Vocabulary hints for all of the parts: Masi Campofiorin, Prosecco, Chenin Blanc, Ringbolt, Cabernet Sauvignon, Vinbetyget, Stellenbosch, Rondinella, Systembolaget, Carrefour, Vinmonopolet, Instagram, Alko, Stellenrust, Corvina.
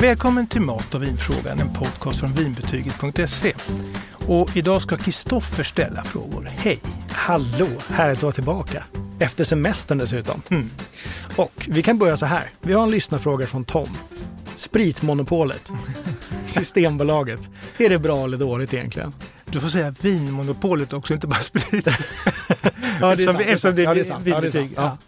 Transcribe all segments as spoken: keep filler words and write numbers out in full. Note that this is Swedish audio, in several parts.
Välkommen till Mat- och vinfrågan, en podcast från vinbetyget punkt se. Och idag ska Kristoffer ställa frågor. Hej! Hallå, härligt att vara tillbaka. Efter semestern dessutom. Mm. Och vi kan börja så här. Vi har en lyssnarfråga från Tom. Spritmonopolet. Systembolaget. Är det bra eller dåligt egentligen? Du får säga vinmonopolet också, inte bara sprit. Ja, det är sant. Eftersom det är vinbetyg. Ja.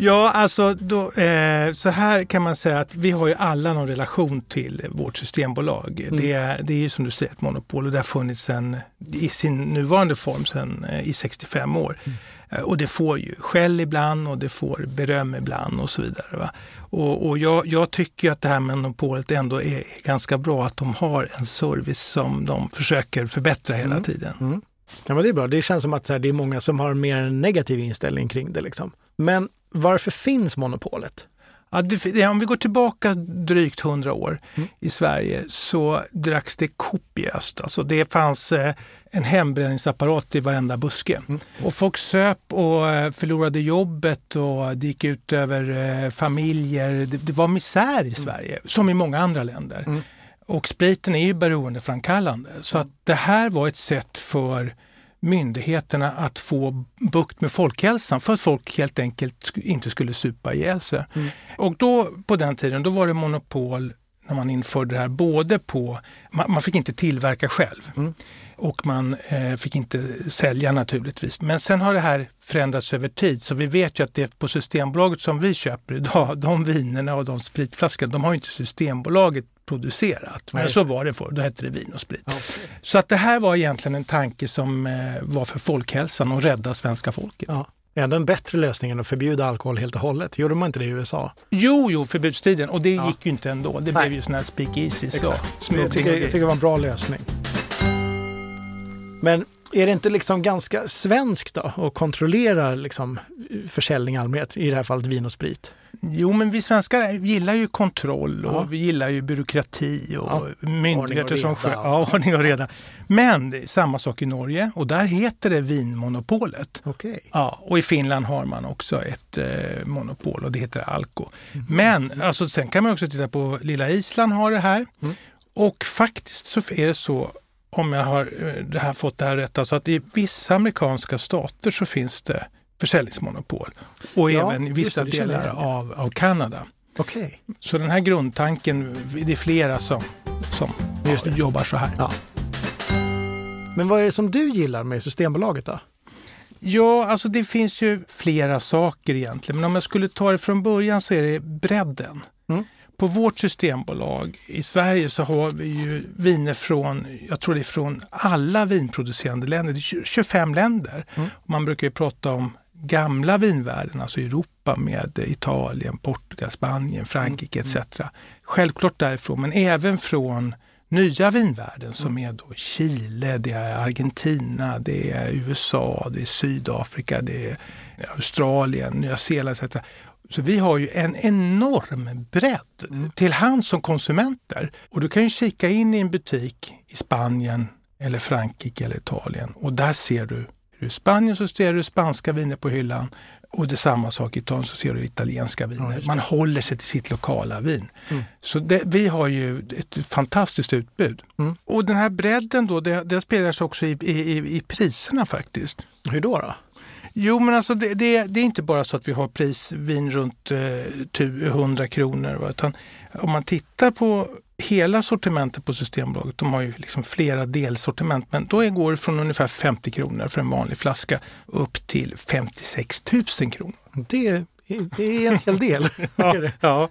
Ja, alltså då, eh, så här kan man säga att vi har ju alla någon relation till vårt systembolag. Mm. Det, är, det är ju som du säger ett monopol och det har funnits sedan, i sin nuvarande form sedan eh, i sextiofem år. Mm. Eh, och det får ju skäll ibland och det får beröm ibland och så vidare. Va? Och, och jag, jag tycker att det här monopolet ändå är ganska bra att de har en service som de försöker förbättra hela mm. tiden. Mm. Ja, men det är bra. Det känns som att så här, det är många som har mer negativ inställning kring det liksom. Men varför finns monopolet? Ja, det, om vi går tillbaka drygt hundra år mm. i Sverige så dracks det kopiöst. Alltså det fanns eh, en hembränningsapparat i varenda buske. Mm. Och folk söp och eh, förlorade jobbet och det gick ut över eh, familjer. Det, det var misär i Sverige, mm. som i många andra länder. Mm. Och spriten är ju beroendeframkallande. Så att det här var ett sätt för myndigheterna att få bukt med folkhälsan för att folk helt enkelt inte skulle supa ihjäl sig. Mm. Och då på den tiden då var det monopol när man införde det här både på, man, man fick inte tillverka själv mm. och man eh, fick inte sälja naturligtvis. Men sen har det här förändrats över tid så vi vet ju att det på Systembolaget som vi köper idag, de vinerna och de spritflaskorna, de har ju inte Systembolaget producerat. Men så var det förr. Då hette det vin och sprit. Okay. Så att det här var egentligen en tanke som var för folkhälsan och rädda svenska folket. Ja. Ändå en bättre lösning än att förbjuda alkohol helt och hållet. Gjorde man inte det i U S A? Jo, jo, förbudstiden. Och det ja. gick ju inte ändå. Det Nej. blev ju sån här speakeasy. Så. Jag tycker, jag tycker det var en bra lösning. Men är det inte liksom ganska svenskt då att kontrollera liksom försäljning i allmänhet, i det här fallet vin och sprit? Jo, men vi svenskar gillar ju kontroll och ja. vi gillar ju byråkrati och ja. myndigheter och som sköter. Ja, ordning och reda. Men det är samma sak i Norge och där heter det vinmonopolet. Okay. Ja, och i Finland har man också ett eh, monopol och det heter Alko. Mm. Men alltså, sen kan man också titta på lilla Island har det här mm. och faktiskt så är det så, om jag har det här, fått det här rätt, alltså att i vissa amerikanska stater så finns det försäljningsmonopol och ja, även i vissa det, det delar av, av Kanada. Okay. Så den här grundtanken, det är flera som, som just det. jobbar så här. Ja. Men vad är det som du gillar med Systembolaget då? Ja, alltså det finns ju flera saker egentligen, men om jag skulle ta det från början så är det bredden. Mm. På vårt systembolag i Sverige så har vi ju viner från, jag tror det är från alla vinproducerande länder, det är tjugofem länder. Mm. Man brukar ju prata om gamla vinvärden, alltså Europa med Italien, Portugal, Spanien, Frankrike mm. et cetera. Självklart därifrån, men även från nya vinvärden som är då Chile, det är Argentina, det är U S A, det är Sydafrika, det är Australien, Nya Zeeland et cetera. Så vi har ju en enorm bredd mm. till hand som konsumenter. Och du kan ju kika in i en butik i Spanien eller Frankrike eller Italien. Och där ser du, i Spanien så ser du spanska viner på hyllan. Och det samma sak i Italien så ser du italienska viner. Mm, Man håller sig till sitt lokala vin. Mm. Så det, vi har ju ett fantastiskt utbud. Mm. Och den här bredden då, det, det spelas också i, i, i priserna faktiskt. Hur då då? Jo, men alltså det, det, det är inte bara så att vi har prisvin runt eh, hundra kronor. Va? Utan om man tittar på hela sortimentet på Systembolaget, de har ju liksom flera delsortiment, men då är, går det från ungefär femtio kronor för en vanlig flaska upp till femtiosex tusen kronor. Det, det är en hel del. ja, ja,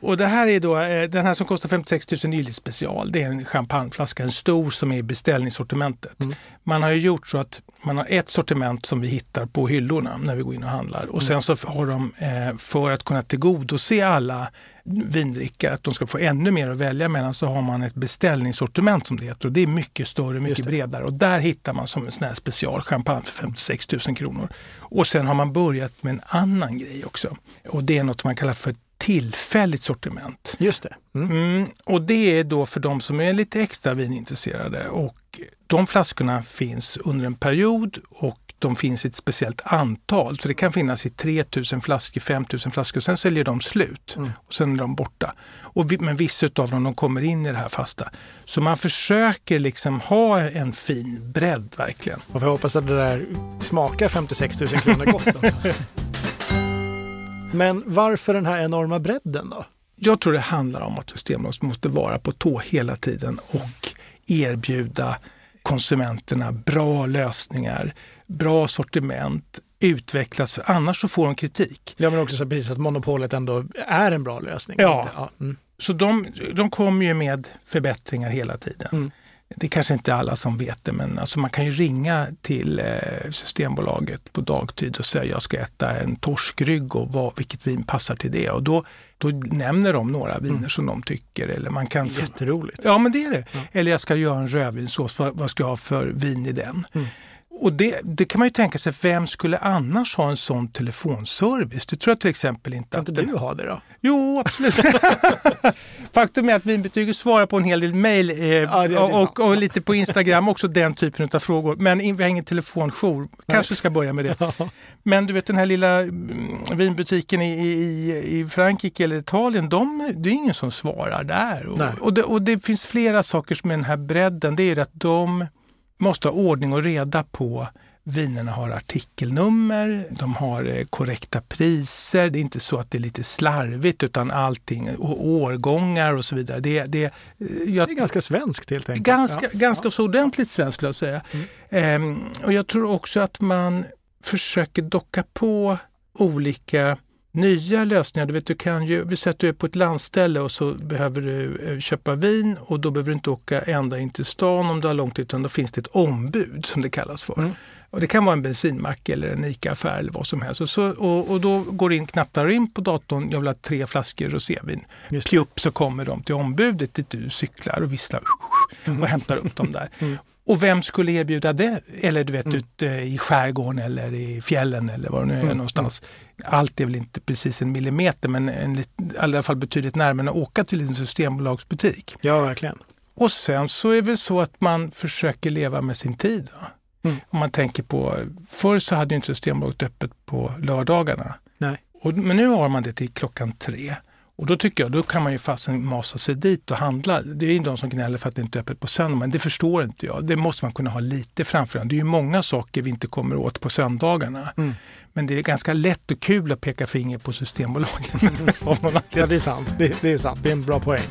och det här är då, den här som kostar femtiosex tusen är lite special. Det är en champagneflaska, en stor som är i beställningssortimentet. Mm. Man har ju gjort så att man har ett sortiment som vi hittar på hyllorna när vi går in och handlar. Och sen så har de, för att kunna tillgodose alla vindrickare, att de ska få ännu mer att välja mellan, så har man ett beställningssortiment som det heter. Och det är mycket större, mycket bredare. Och där hittar man som en sån här special champagne för femtiosex tusen kronor. Och sen har man börjat med en annan grej också. Och det är något man kallar för tillfälligt sortiment. Just det. Mm. Mm, och det är då för de som är lite extra vinintresserade och de flaskorna finns under en period och de finns i ett speciellt antal. Så det kan finnas i tre tusen flaskor, fem tusen flaskor. Sen säljer de slut. Mm. Och sen är de borta. Och vi, men vissa av dem de kommer in i det här fasta. Så man försöker liksom ha en fin bredd verkligen. Och jag hoppas att det där smakar femtiosex tusen kronor gott. Alltså. Men varför den här enorma bredden då? Jag tror det handlar om att Systembolaget måste vara på tå hela tiden och erbjuda konsumenterna bra lösningar, bra sortiment, utvecklas, för annars så får de kritik. Ja, men också så precis att monopolet ändå är en bra lösning. Ja, ja. Mm. Så de, de kommer ju med förbättringar hela tiden. Mm. Det är kanske inte alla som vet det, men alltså man kan ju ringa till Systembolaget på dagtid och säga jag ska äta en torskrygg och vad, vilket vin passar till det. Och då, då nämner de några viner mm. som de tycker. Eller man kan få... Jätteroligt. Ja, men det är det. Ja. Eller jag ska göra en rödvinsås, vad, vad ska jag ha för vin i den? Mm. Och det, det kan man ju tänka sig, vem skulle annars ha en sån telefonservice? Det tror jag till exempel inte. Kan inte att du den... ha det då? Jo, absolut. Faktum är att vinbetyget svarar på en hel del mejl eh, ja, och, och lite på Instagram också, den typen av frågor. Men vi har ingen telefonjour. Kanske ska börja med det. Ja. Men du vet, den här lilla vinbutiken i, i, i Frankrike eller Italien, de, det är ingen som svarar där. Och, och, det, och det finns flera saker med den här bredden. Det är att de... måste ha ordning och reda på. Vinerna har artikelnummer, de har korrekta priser. Det är inte så att det är lite slarvigt utan allting, och årgångar och så vidare. Det, det, jag, det är ganska svenskt helt enkelt. Ganska, ja. ganska ja. så ordentligt svenskt, skulle jag säga. Mm. Ehm, och jag tror också att man försöker docka på olika... nya lösningar. Du vet, du kan ju, vi sätter du på ett landställe och så behöver du köpa vin, och då behöver du inte åka ända in till stan om du har långt, utan då finns det ett ombud som det kallas för. Mm. Och det kan vara en bensinmack eller en ICA-affär eller vad som helst. Och, så, och, och då går in, knappar in på datorn, jag vill ha tre flaskor rosévin. Pjupp, så kommer de till ombudet dit du cyklar och visslar mm. och hämtar upp dem där. Mm. Och vem skulle erbjuda det? Eller du vet, mm. ute i skärgården eller i fjällen eller var det nu är mm. någonstans. Allt är väl inte precis en millimeter, men en, i alla fall betydligt närmare att åka till en systembolagsbutik. Ja, verkligen. Och sen så är det så att man försöker leva med sin tid. Mm. Om man tänker på, förr så hade ju inte Systembolaget öppet på lördagarna. Nej. Och, men nu har man det till klockan tre. Och då tycker jag, då kan man ju fasen masa sig dit och handla. Det är ju de som gnäller för att det inte är öppet på söndag, men det förstår inte jag. Det måste man kunna ha lite framför. Det är ju många saker vi inte kommer åt på söndagarna. Mm. Men det är ganska lätt och kul att peka finger på Systembolaget. Ja, det är sant. Det, det är sant. Det är en bra poäng.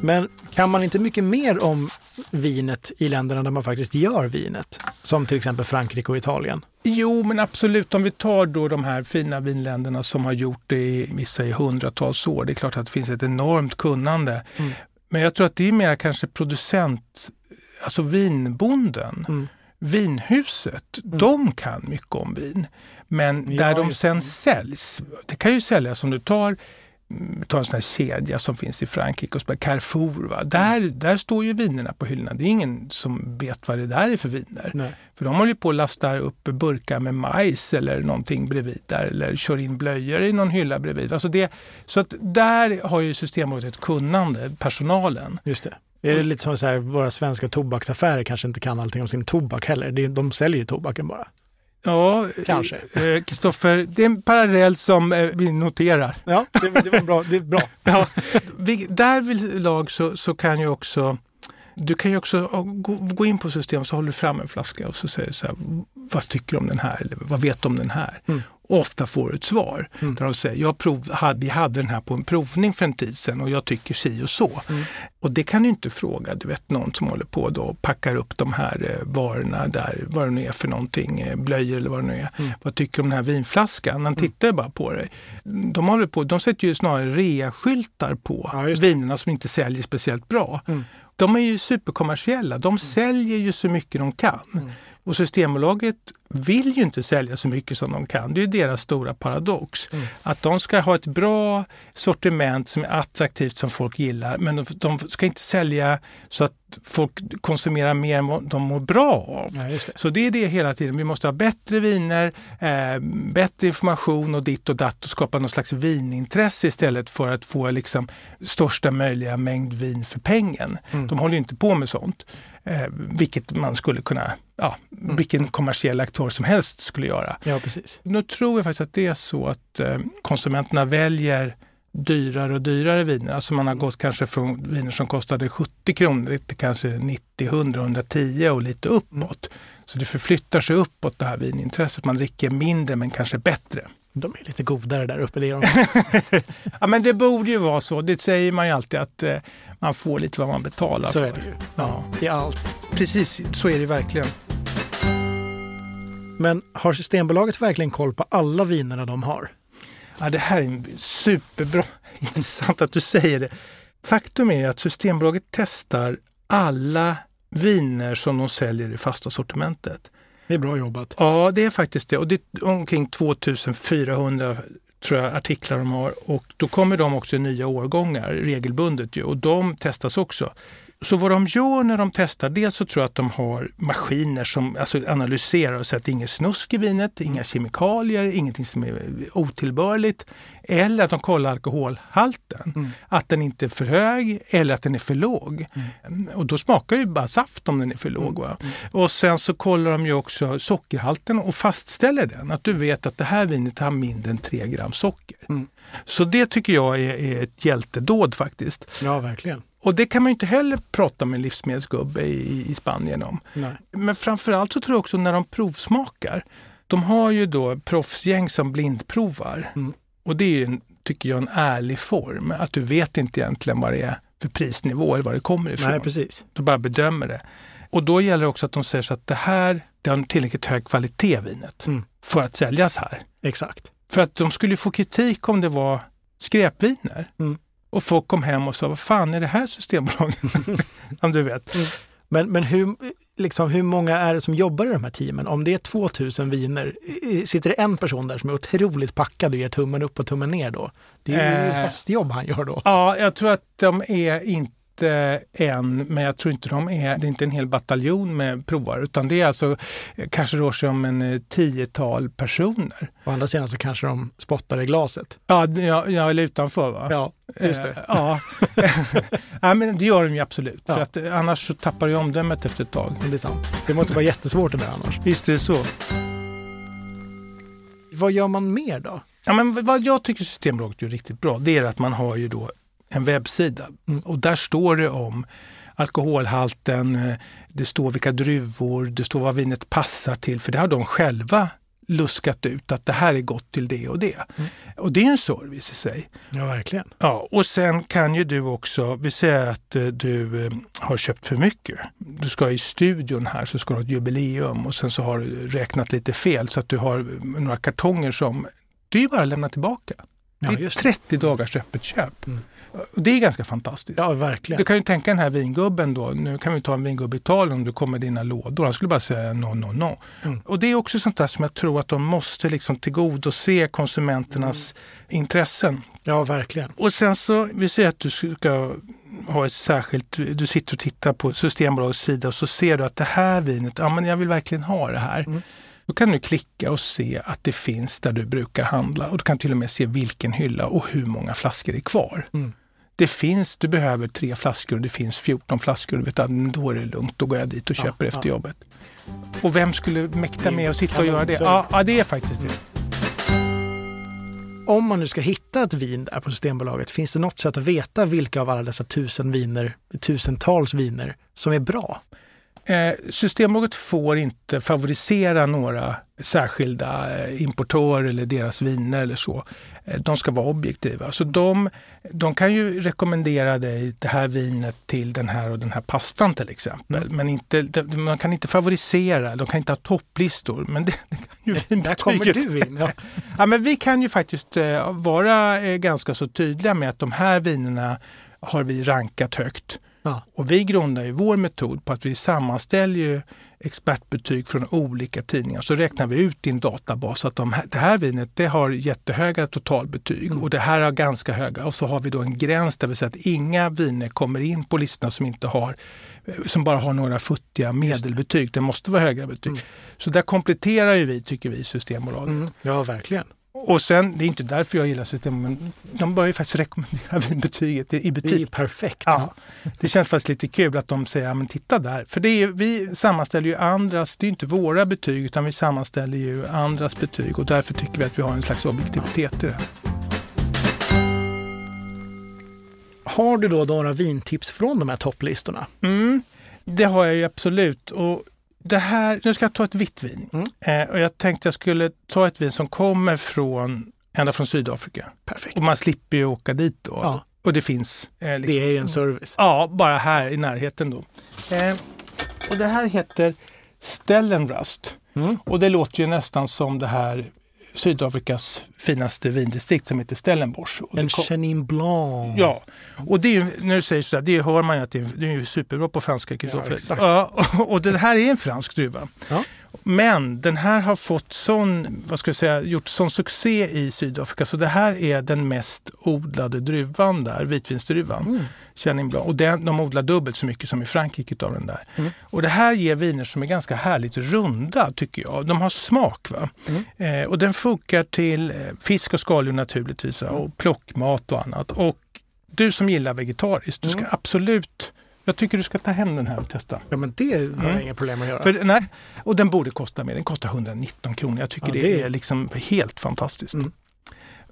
Men kan man inte mycket mer om vinet i länderna där man faktiskt gör vinet? Som till exempel Frankrike och Italien. Jo, men absolut. Om vi tar då de här fina vinländerna som har gjort det i, vissa i hundratals år. Det är klart att det finns ett enormt kunnande. Mm. Men jag tror att det är mer kanske producent, alltså vinbonden, mm. vinhuset. Mm. De kan mycket om vin. Men ja, där de sen det. säljs, det kan ju säljas om du tar... ta en sån här kedja som finns i Frankrike och så Carrefour, va? Där, där står ju vinerna på hyllorna. Det är ingen som vet vad det där är för viner. Nej. För de håller ju på att lasta upp burkar med majs eller någonting bredvid där, eller kör in blöjor i någon hylla bredvid. Alltså det, så att där har ju Systembolaget ett kunnande, personalen. Just det. Är det lite som så här, våra svenska tobaksaffärer kanske inte kan allting om sin tobak heller. De säljer ju tobaken bara. Ja, kanske. Kristoffer, det är en parallell som vi noterar. Ja, det, det var bra. Det är bra. Ja, vi, där vid lag så, så kan ju också, du kan ju också gå, gå in på system, så håller du fram en flaska och så säger du så här, vad tycker du om den här? Eller vad vet du om den här? Mm. Ofta får du ett svar. Mm. Där de säger, jag prov, hade, vi hade den här på en provning för en tid sedan och jag tycker si och så. Mm. Och det kan du inte fråga, du vet, någon som håller på då och packar upp de här varorna där, vad det nu är för någonting, blöjor eller vad det nu är. Mm. Vad tycker du om den här vinflaskan? Han tittar mm. bara på dig. De håller på, de sätter ju snarare reaskyltar på ja, vinerna som inte säljer speciellt bra. Mm. De är ju superkommersiella. De mm. säljer ju så mycket de kan. Mm. Och Systembolaget vill ju inte sälja så mycket som de kan. Det är ju deras stora paradox. Mm. Att de ska ha ett bra sortiment som är attraktivt, som folk gillar. Men de, de ska inte sälja så att folk konsumerar mer än vad de mår bra av. Ja, just det. Så det är det hela tiden. Vi måste ha bättre viner, eh, bättre information och ditt och datt, och skapa någon slags vinintresse istället för att få liksom största möjliga mängd vin för pengen. Mm. De håller ju inte på med sånt. Eh, vilket man skulle kunna, ja, mm. vilken kommersiell aktör som helst skulle göra. Ja, precis. Nu tror jag faktiskt att det är så att eh, konsumenterna väljer dyrare och dyrare viner. Alltså man har gått kanske från viner som kostade sjuttio kronor till kanske nittio, hundra, hundratio och lite uppåt. Så det förflyttar sig uppåt, det här vinintresset. Man dricker mindre men kanske bättre. De är lite godare där uppe, det är de. Ja, men det borde ju vara så. Det säger man ju alltid, att eh, man får lite vad man betalar så för. Så är det ju. Ja, det är allt. Precis, så är det verkligen. Men har Systembolaget verkligen koll på alla vinerna de har? Ja, det här är superbra. Intressant att du säger det. Faktum är att Systembolaget testar alla viner som de säljer i fasta sortimentet. Det är bra jobbat. Ja, det är faktiskt det. Och det är omkring två tusen fyrahundra, tror jag, artiklar de har. Och då kommer de också i nya årgångar, regelbundet ju. Och de testas också. Så vad de gör när de testar, dels så tror jag att de har maskiner som alltså analyserar och säger att det är inget snusk i vinet, inga kemikalier, ingenting som är otillbörligt. Eller att de kollar alkoholhalten, mm. att den inte är för hög eller att den är för låg. Mm. Och då smakar ju bara saft om den är för låg. Va? Mm. Och sen så kollar de ju också sockerhalten och fastställer den. Att du vet att det här vinet har mindre än tre gram socker. Mm. Så det tycker jag är, är ett hjältedåd faktiskt. Ja, verkligen. Och det kan man ju inte heller prata med en livsmedelsgubbe i, i Spanien om. Nej. Men framförallt så tror jag också när de provsmakar. De har ju då proffsgäng som blindprovar. Mm. Och det är ju, tycker jag, en ärlig form. Att du vet inte egentligen vad det är för prisnivå eller var det kommer ifrån. Nej, precis. Du bara bedömer det. Och då gäller det också att de säger så att det här, det har en tillräckligt hög kvalitet vinet. Mm. För att säljas här. Exakt. För att de skulle få kritik om det var skräpviner. Mm. Och folk kom hem och sa, vad fan är det här Systembolaget? Om du vet. Mm. Men, men hur, liksom, hur många är det som jobbar i de här teamen? Om det är två tusen viner, sitter det en person där som är otroligt packad och ger tummen upp och tummen ner då? Det är ju eh, bäst jobb han gör då. Ja, jag tror att de är inte en, men jag tror inte de är, det är inte en hel bataljon med provar. Utan det är alltså, kanske rör sig om en tiotal personer. Å andra sidan så kanske de spottar i glaset. Ja, ja, ja eller utanför va? Ja. Just det. Eh, ja. Ja, men det gör de ju absolut. Ja. För att, annars så tappar ju omdömet efter ett tag. Det är sant. Det måste vara jättesvårt det där annars. Visst är det så. Vad gör man mer då? Ja, men vad jag tycker Systembolaget är riktigt bra, det är att man har ju då en webbsida. Mm. Och där står det om alkoholhalten, det står vilka druvor, det står vad vinet passar till. För det har de själva luskat ut att det här är gott till det och det. Mm. Och det är en service i sig. Ja, verkligen. Ja, och sen kan ju du också, vi säger att du har köpt för mycket. Du ska i studion här, så ska du ha ett jubileum och sen så har du räknat lite fel så att du har några kartonger som du ju bara lämnar tillbaka. Ja, det är trettio dagars öppet köp. Mm. Det är ganska fantastiskt. Ja, verkligen. Du kan ju tänka den här vingubben då. Nu kan vi ta en vingubb i Italien om du kommer dina lådor. Han skulle bara säga no, no, no. Mm. Och det är också sånt där som jag tror att de måste liksom tillgodose konsumenternas mm. intressen. Ja, verkligen. Och sen så, vi säger att du ska ha ett särskilt, du sitter och tittar på Systembolagets sida och så ser du att det här vinet, ja men jag vill verkligen ha det här. Mm. Då kan du klicka och se att det finns där du brukar handla. Och du kan till och med se vilken hylla och hur många flaskor är kvar. Mm. Det finns, du behöver tre flaskor och det finns fjorton flaskor. Utan då är det lugnt, då går jag dit och köper ja, efter ja. jobbet. Och vem skulle mäkta med att sitta och göra det? Ja, ja, det är faktiskt det. Om man nu ska hitta ett vin där på Systembolaget, finns det något sätt att veta vilka av alla dessa tusen viner, tusentals viner som är bra? Systembolaget får inte favorisera några särskilda importörer eller deras viner eller så. De ska vara objektiva. Så de, de kan ju rekommendera dig det här vinet till den här och den här pastan till exempel. Mm. Men inte, man kan inte favorisera, de kan inte ha topplistor. Men det, det kan ju vinbetyget. Där kommer du in. Ja. Ja, men vi kan ju faktiskt vara ganska så tydliga med att de här vinerna har vi rankat högt. Ja. Och vi grundar ju vår metod på att vi sammanställer ju expertbetyg från olika tidningar, så räknar vi ut din databas att de, det här vinet det har jättehöga totalbetyg mm. och det här har ganska höga, och så har vi då en gräns där vi säger att inga viner kommer in på listorna som inte har, som bara har några futtiga medelbetyg. Det måste vara höga betyg. Mm. Så där kompletterar ju vi, tycker vi, Systembolaget. Mm. Ja, verkligen. Och sen, det är inte därför jag gillar systemet, men de börjar ju faktiskt rekommendera vinbetyget i butik. Det är perfekt. Ja, det känns faktiskt lite kul att de säger, ja, men titta där. För det är, vi sammanställer ju andras, det är inte våra betyg utan vi sammanställer ju andras betyg, och därför tycker vi att vi har en slags objektivitet i det. Har du då några vintips från de här topplistorna? Mm, det har jag ju absolut, och det här, nu ska jag ta ett vitt vin. Mm. Eh, och jag tänkte jag skulle ta ett vin som kommer från, ända från Sydafrika. Perfekt. Och man slipper ju åka dit då. Ja. Och det finns. Eh, liksom, det är ju en service. Ja, bara här i närheten då. Eh, och det här heter Stellenrust. Mm. Och det låter ju nästan som det här Sydafrikas finaste vindistrikt som heter Stellenbosch. Och en kom... Chenin Blanc. Ja, och det är ju, när du säger så här, det hör man ju att det är, det är ju superbra på franska. Ja, ja, och, och det här är en fransk druva. Ja. Men den här har fått sån, vad ska jag säga, gjort sån succé i Sydafrika, så det här är den mest odlade druvan där, vitvinsdruvan. Mm. Chenin Blanc. Och den, de odlar dubbelt så mycket som i Frankrike av den där. Mm. Och det här ger viner som är ganska härligt runda, tycker jag. De har smak, va? Mm. Eh, och den funkar till eh, fisk och skaldjur naturligtvis, mm. och plockmat och annat. Och du som gillar vegetariskt, mm. du ska absolut... Jag tycker du ska ta hem den här och testa. Ja, men det är mm. inga problem att göra. För, nej, och den borde kosta mer. Den kostar etthundranitton kronor. Jag tycker ja, det, det är liksom helt fantastiskt. Mm.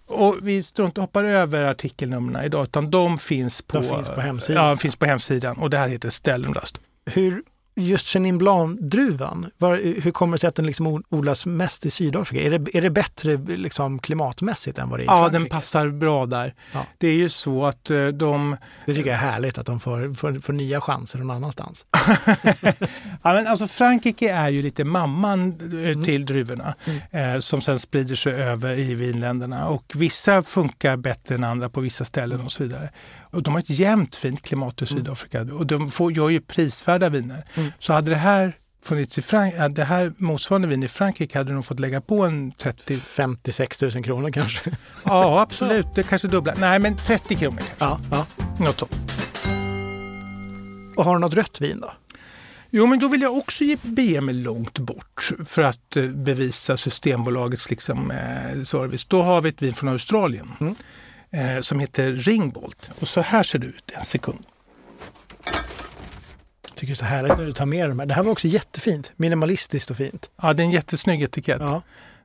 Och vi strunt hoppar över artikelnumren idag, utan de finns på, de finns på hemsidan. Ja, de finns på hemsidan. Och det här heter Stellenrust. Hur just Chenin Blanc-druvan, var, hur kommer det sig att den liksom odlas mest i Sydafrika? Är det, är det bättre liksom klimatmässigt än vad det är i Frankrike? Ja, den passar bra där. Ja. Det är ju så att de... Det tycker jag är härligt att de får, får, får nya chanser någon annanstans. Ja, men alltså Frankrike är ju lite mamman mm. till druvorna mm. eh, som sen sprider sig över i vinländerna. Och vissa funkar bättre än andra på vissa ställen mm. och så vidare. Och de har ett jämnt fint klimat i Sydafrika mm. och de får, gör ju prisvärda viner. Mm. Så hade det här funnits i Frankrike, det här motsvarande vin i Frankrike, hade de fått lägga på en trettio femtiosex tusen kronor kanske. Ja, absolut. Det kanske dubbla. Nej, men trettio kronor kanske. Ja, ja. Något så. Och har du något rött vin då? Jo, men då vill jag också ge B M långt bort för att bevisa Systembolagets liksom, eh, service. Då har vi ett vin från Australien mm. eh, som heter Ringbolt. Och så här ser det ut, en sekund. Jag tycker det är så härligt när du tar med dem här. Det här var också jättefint. Minimalistiskt och fint. Ja, det är en jättesnygg etikett. Ja.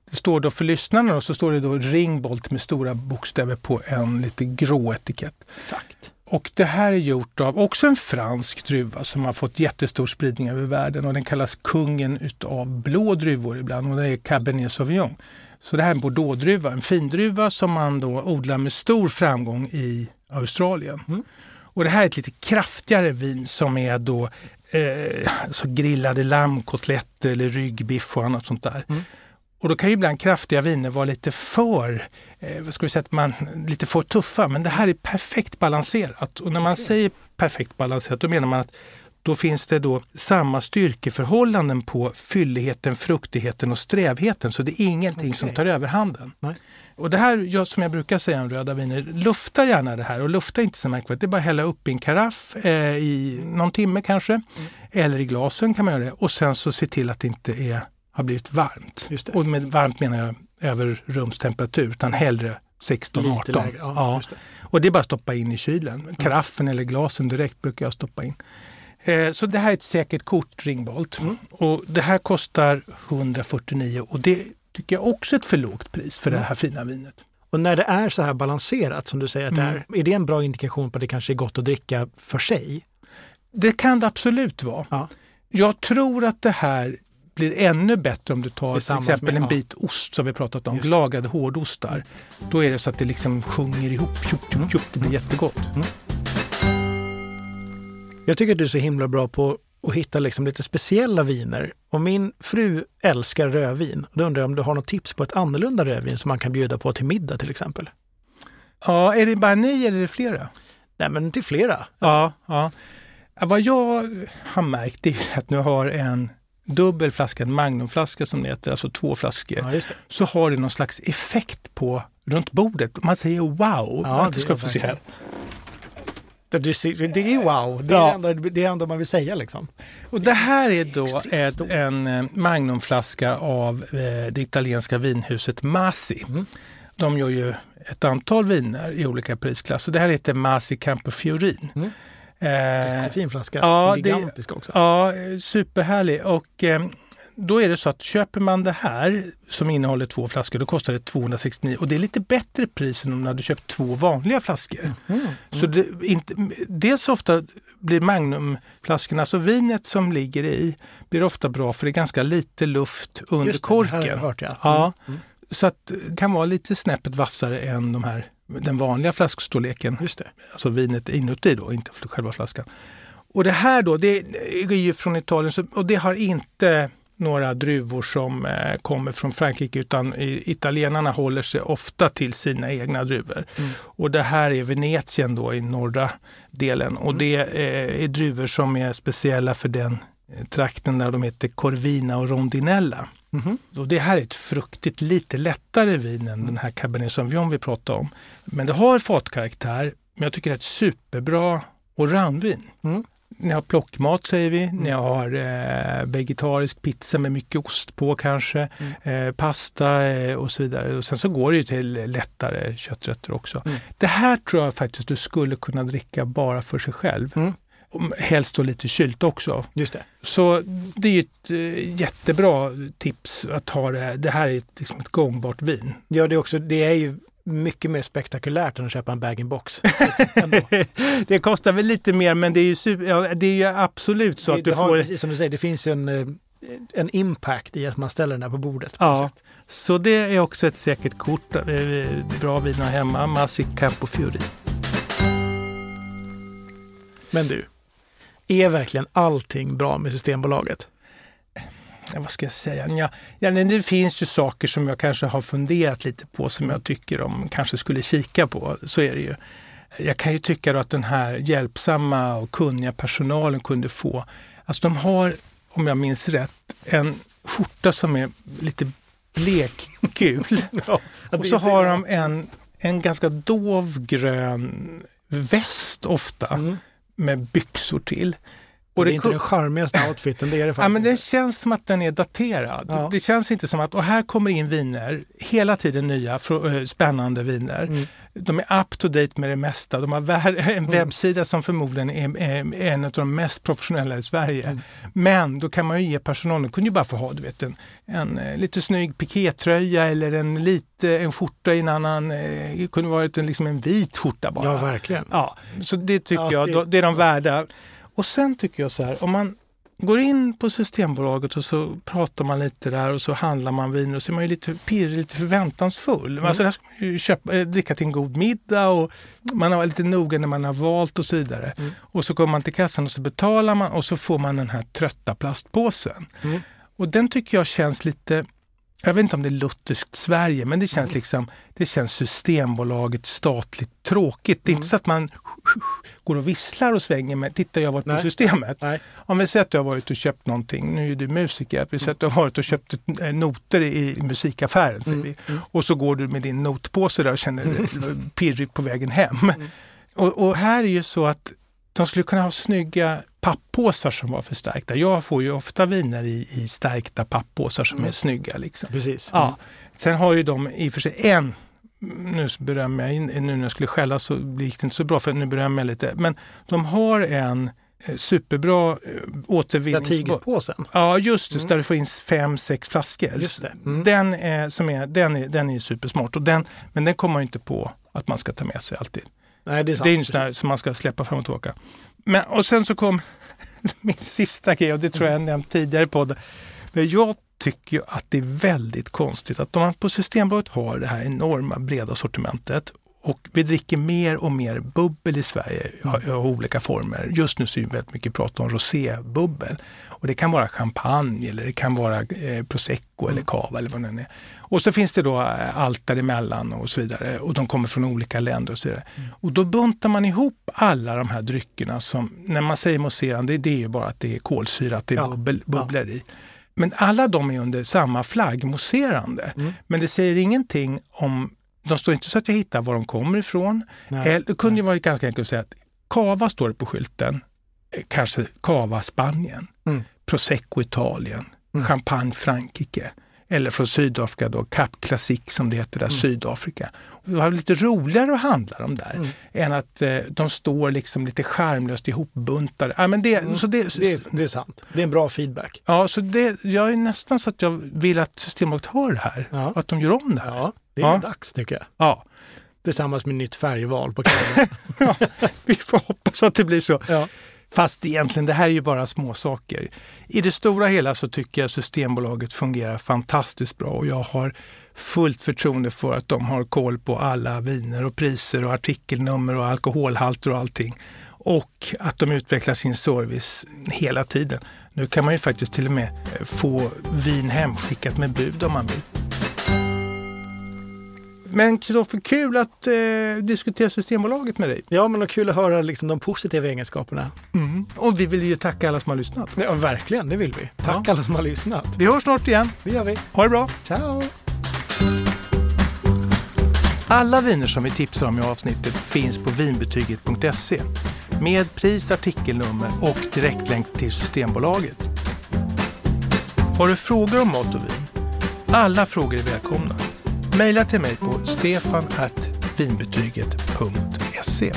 Det står då för lyssnarna och så står det då Ringbolt med stora bokstäver på en lite grå etikett. Exakt. Och det här är gjort av också en fransk druva som har fått jättestor spridning över världen. Och den kallas kungen utav blå druvor ibland, och det är Cabernet Sauvignon. Så det här är en bordeauxdruva, en findruva som man då odlar med stor framgång i Australien. Mm. Och det här är ett lite kraftigare vin som är då eh, alltså grillade lammkotletter eller ryggbiff och annat sånt där. Mm. Och då kan ju ibland kraftiga viner vara lite för, eh, vad ska vi säga, att man, lite för tuffa. Men det här är perfekt balanserat. Och när man okay. säger perfekt balanserat, då menar man att då finns det då samma styrkeförhållanden på fylligheten, fruktigheten och strävheten. Så det är ingenting okay. som tar över handen. Nej. Och det här, jag, som jag brukar säga om röda viner, lufta gärna det här. Och lufta inte så märkvärdigt. Det är bara hälla upp i en karaff eh, i någon timme kanske. Mm. Eller i glasen kan man göra det. Och sen så se till att det inte är, har blivit varmt. Just det. Och med varmt menar jag över rumstemperatur, utan hellre sexton arton. Lägre, ja, ja. Just det. Och det är bara att stoppa in i kylen. Karaffen mm. eller glasen direkt brukar jag stoppa in. Så det här är ett säkert kort, Ringbolt. Mm. Och det här kostar etthundrafyrtionio, och det tycker jag också är ett för lågt pris för mm. det här fina vinet. Och när det är så här balanserat som du säger, mm. att det är, är det en bra indikation på att det kanske är gott att dricka för sig? Det kan det absolut vara. Ja. Jag tror att det här blir ännu bättre om du tar till exempel med, en bit ja. ost som vi pratat om, lagade hårdostar. Då är det så att det liksom sjunger ihop, tjup, tjup, tjup, tjup, det blir jättegott. Mm. Jag tycker att du är så himla bra på att hitta liksom lite speciella viner. Och min fru älskar rödvin. Då undrar jag om du har något tips på ett annorlunda rödvin som man kan bjuda på till middag till exempel. Ja, är det bara ni eller är det flera? Nej, men till flera. Ja, ja. Vad jag har märkt är att nu har en dubbel flaska, en magnumflaska som det heter, alltså två flaskor, ja, just det. Så har det någon slags effekt på runt bordet. Man säger wow. Ja, det, ska få se här. Det är wow. Det är ja. ändå, det är ändå man vill säga liksom. Och det här är då ett, en magnumflaska av eh, det italienska vinhuset Masi. Mm. De gör ju ett antal viner i olika prisklasser. Det här heter Masi Campofiorin. Mm. Eh, det är en fin flaska. Ja, gigantisk det, också. Ja, superhärlig. Och eh, då är det så att köper man det här som innehåller två flaskor, då kostar det tvåhundrasextionio. Och det är lite bättre pris än om du hade köpt två vanliga flaskor. Mm. Mm. Så det, inte, dels ofta blir magnumflaskorna, så vinet som ligger i blir ofta bra för det är ganska lite luft under Just det, korken. Det här har jag hört, ja. Ja. Mm. Så att det kan vara lite snäppet vassare än de här, den vanliga flaskstorleken. Just det. Alltså vinet inuti då, inte själva flaskan. Och det här då, det är ju från Italien och det har inte några druvor som kommer från Frankrike, utan italienarna håller sig ofta till sina egna druvor. Mm. Och det här är Venetien då i norra delen och det är druvor som är speciella för den trakten där, de heter Corvina och Rondinella. Mm-hmm. Och det här är ett fruktigt lite lättare vin än den här Cabernet Sauvignon vi pratade om. Men det har fatkaraktär, men jag tycker det är ett superbra orangevin. Mm. Ni har plockmat säger vi, mm. ni har eh, vegetarisk pizza med mycket ost på kanske, mm. eh, pasta eh, och så vidare. Och sen så går det ju till lättare kötträtter också. Mm. Det här tror jag faktiskt du skulle kunna dricka bara för sig själv. Mm. Helst då lite kylt också. Just det. Så det är ju ett jättebra tips att ha det här. Det här är liksom ett gångbart vin. Ja, det är också, det är ju mycket mer spektakulärt än att köpa en bag-in-box. Det kostar väl lite mer, men det är ju, super, ja, det är ju absolut så det, att du har, får... Som du säger, det finns ju en, en impact i att man ställer den här på bordet. På ja, sätt. Så det är också ett säkert kort. Bra vin hemma, Masi Campofiorin. Men du... Är verkligen allting bra med Systembolaget? Ja, vad ska jag säga? Ja, ja, det finns ju saker som jag kanske har funderat lite på som jag tycker de kanske skulle kika på. Så är det ju. Jag kan ju tycka då att den här hjälpsamma och kunniga personalen kunde få... Alltså de har, om jag minns rätt, en skjorta som är lite blekgul. Ja, och så har de en, en ganska dovgrön väst ofta. Mm. Med byxor till. Och det är det inte den charmigaste outfiten, det är det faktiskt. Ja, men det känns som att den är daterad. Ja. Det känns inte som att, och här kommer in viner, hela tiden nya, spännande viner. Mm. De är up to date med det mesta. De har en webbsida mm. som förmodligen är, är en av de mest professionella i Sverige. Mm. Men då kan man ju ge personalen, de kunde ju bara få ha, du vet, en, en lite snygg pikétröja eller en lite, en skjorta i en annan, det kunde varit en, liksom en vit skjorta bara. Ja, verkligen. Ja, så det tycker ja, det... jag, det är de värda. Och sen tycker jag så här, om man går in på Systembolaget och så pratar man lite där och så handlar man viner och så är man ju lite pirrig, lite förväntansfull. Mm. Alltså där ska man ju köpa, dricka till en god middag och man är lite noga när man har valt och så vidare. Mm. Och så kommer man till kassan och så betalar man och så får man den här trötta plastpåsen. Mm. Och den tycker jag känns lite... Jag vet inte om det är lutterskt Sverige, men det känns liksom, det känns Systembolaget statligt tråkigt. Det är mm. inte så att man går och visslar och svänger med, titta jag har varit Nej. på systemet. Nej. Om vi säger att du har varit och köpt någonting, nu är du musiker, vi säger att du har varit och köpt noter i musikaffären, säger mm. vi. Och så går du med din notpåse där och känner mm. pirrig på vägen hem. Mm. Och, och här är ju så att de skulle kunna ha snygga papppåsar som var förstärkta. Jag får ju ofta viner i, i stärkta papppåsar som mm. är snygga. Liksom. Precis. Mm. Ja. Sen har ju de i och för sig en, nu berömmer jag, nu när jag skulle skälla så gick det inte så bra för nu berömmer jag lite. Men de har en superbra återvinnings... Den tigerpåsen. Ja, just det. Mm. Där du får in fem, sex flaskor. Just det. Mm. Den, är, som är, den, är, den är supersmart. Och den, men den kommer inte på att man ska ta med sig alltid. Nej, det är, sant, det är ju inte sådär som man ska släppa fram och tillbaka. Men, och sen så kom min sista grej, och det tror jag jag nämnt tidigare i podden. Men jag tycker ju att det är väldigt konstigt att man på Systembolaget har det här enorma breda sortimentet och vi dricker mer och mer bubbel i Sverige i olika former. Just nu ser vi väldigt mycket prat om rosébubbel. Och det kan vara champagne eller det kan vara eh, prosecco eller cava eller vad det är. Och så finns det då allt däremellan och så vidare. Och de kommer från olika länder och så vidare. Mm. Och då buntar man ihop alla de här dryckerna som, när man säger mousserande, det är ju bara att det är kolsyra, att det är ja. bubbel, bubblar ja. i. Men alla de är under samma flagg, mousserande. Mm. Men det säger ingenting om... De står inte så att jag hittar var de kommer ifrån. Nej. Det kunde ju vara ganska enkelt att säga att Cava står det på skylten. Kanske Cava Spanien. Mm. Prosecco Italien. Mm. Champagne Frankrike. Eller från Sydafrika då, Cap Classic som det heter där, mm. Sydafrika. Det var lite roligare att handla dem där mm. än att eh, de står liksom lite charmlöst ihopbuntade. Ah, men det, mm. så det, det, är, det är sant. Det är en bra feedback. Ja, så det, jag är nästan så att jag vill att Systembolaget har det här. Ja. Att de gör om det här. Ja, det är ja. dags tycker jag. Ja. Tillsammans med nytt färgval på kvällen. Ja, vi får hoppas att det blir så. Ja. Fast egentligen, det här är ju bara små saker. I det stora hela så tycker jag Systembolaget fungerar fantastiskt bra. Och jag har fullt förtroende för att de har koll på alla viner och priser och artikelnummer och alkoholhalter och allting. Och att de utvecklar sin service hela tiden. Nu kan man ju faktiskt till och med få vin hemskickat med bud om man vill. Men Kristoffer, kul att eh, diskutera Systembolaget med dig. Ja, men det är kul att höra liksom, de positiva egenskaperna. Mm. Och vi vill ju tacka alla som har lyssnat. Ja, verkligen, det vill vi. Tack ja. alla som har lyssnat. Vi hörs snart igen. Det gör vi. Ha det bra. Ciao. Alla viner som vi tipsar om i avsnittet finns på vinbetyget punkt se med pris, artikelnummer och direktlänk till Systembolaget. Har du frågor om mat och vin? Alla frågor är välkomna. Maila till mig på stefan at vinbetyget punkt se.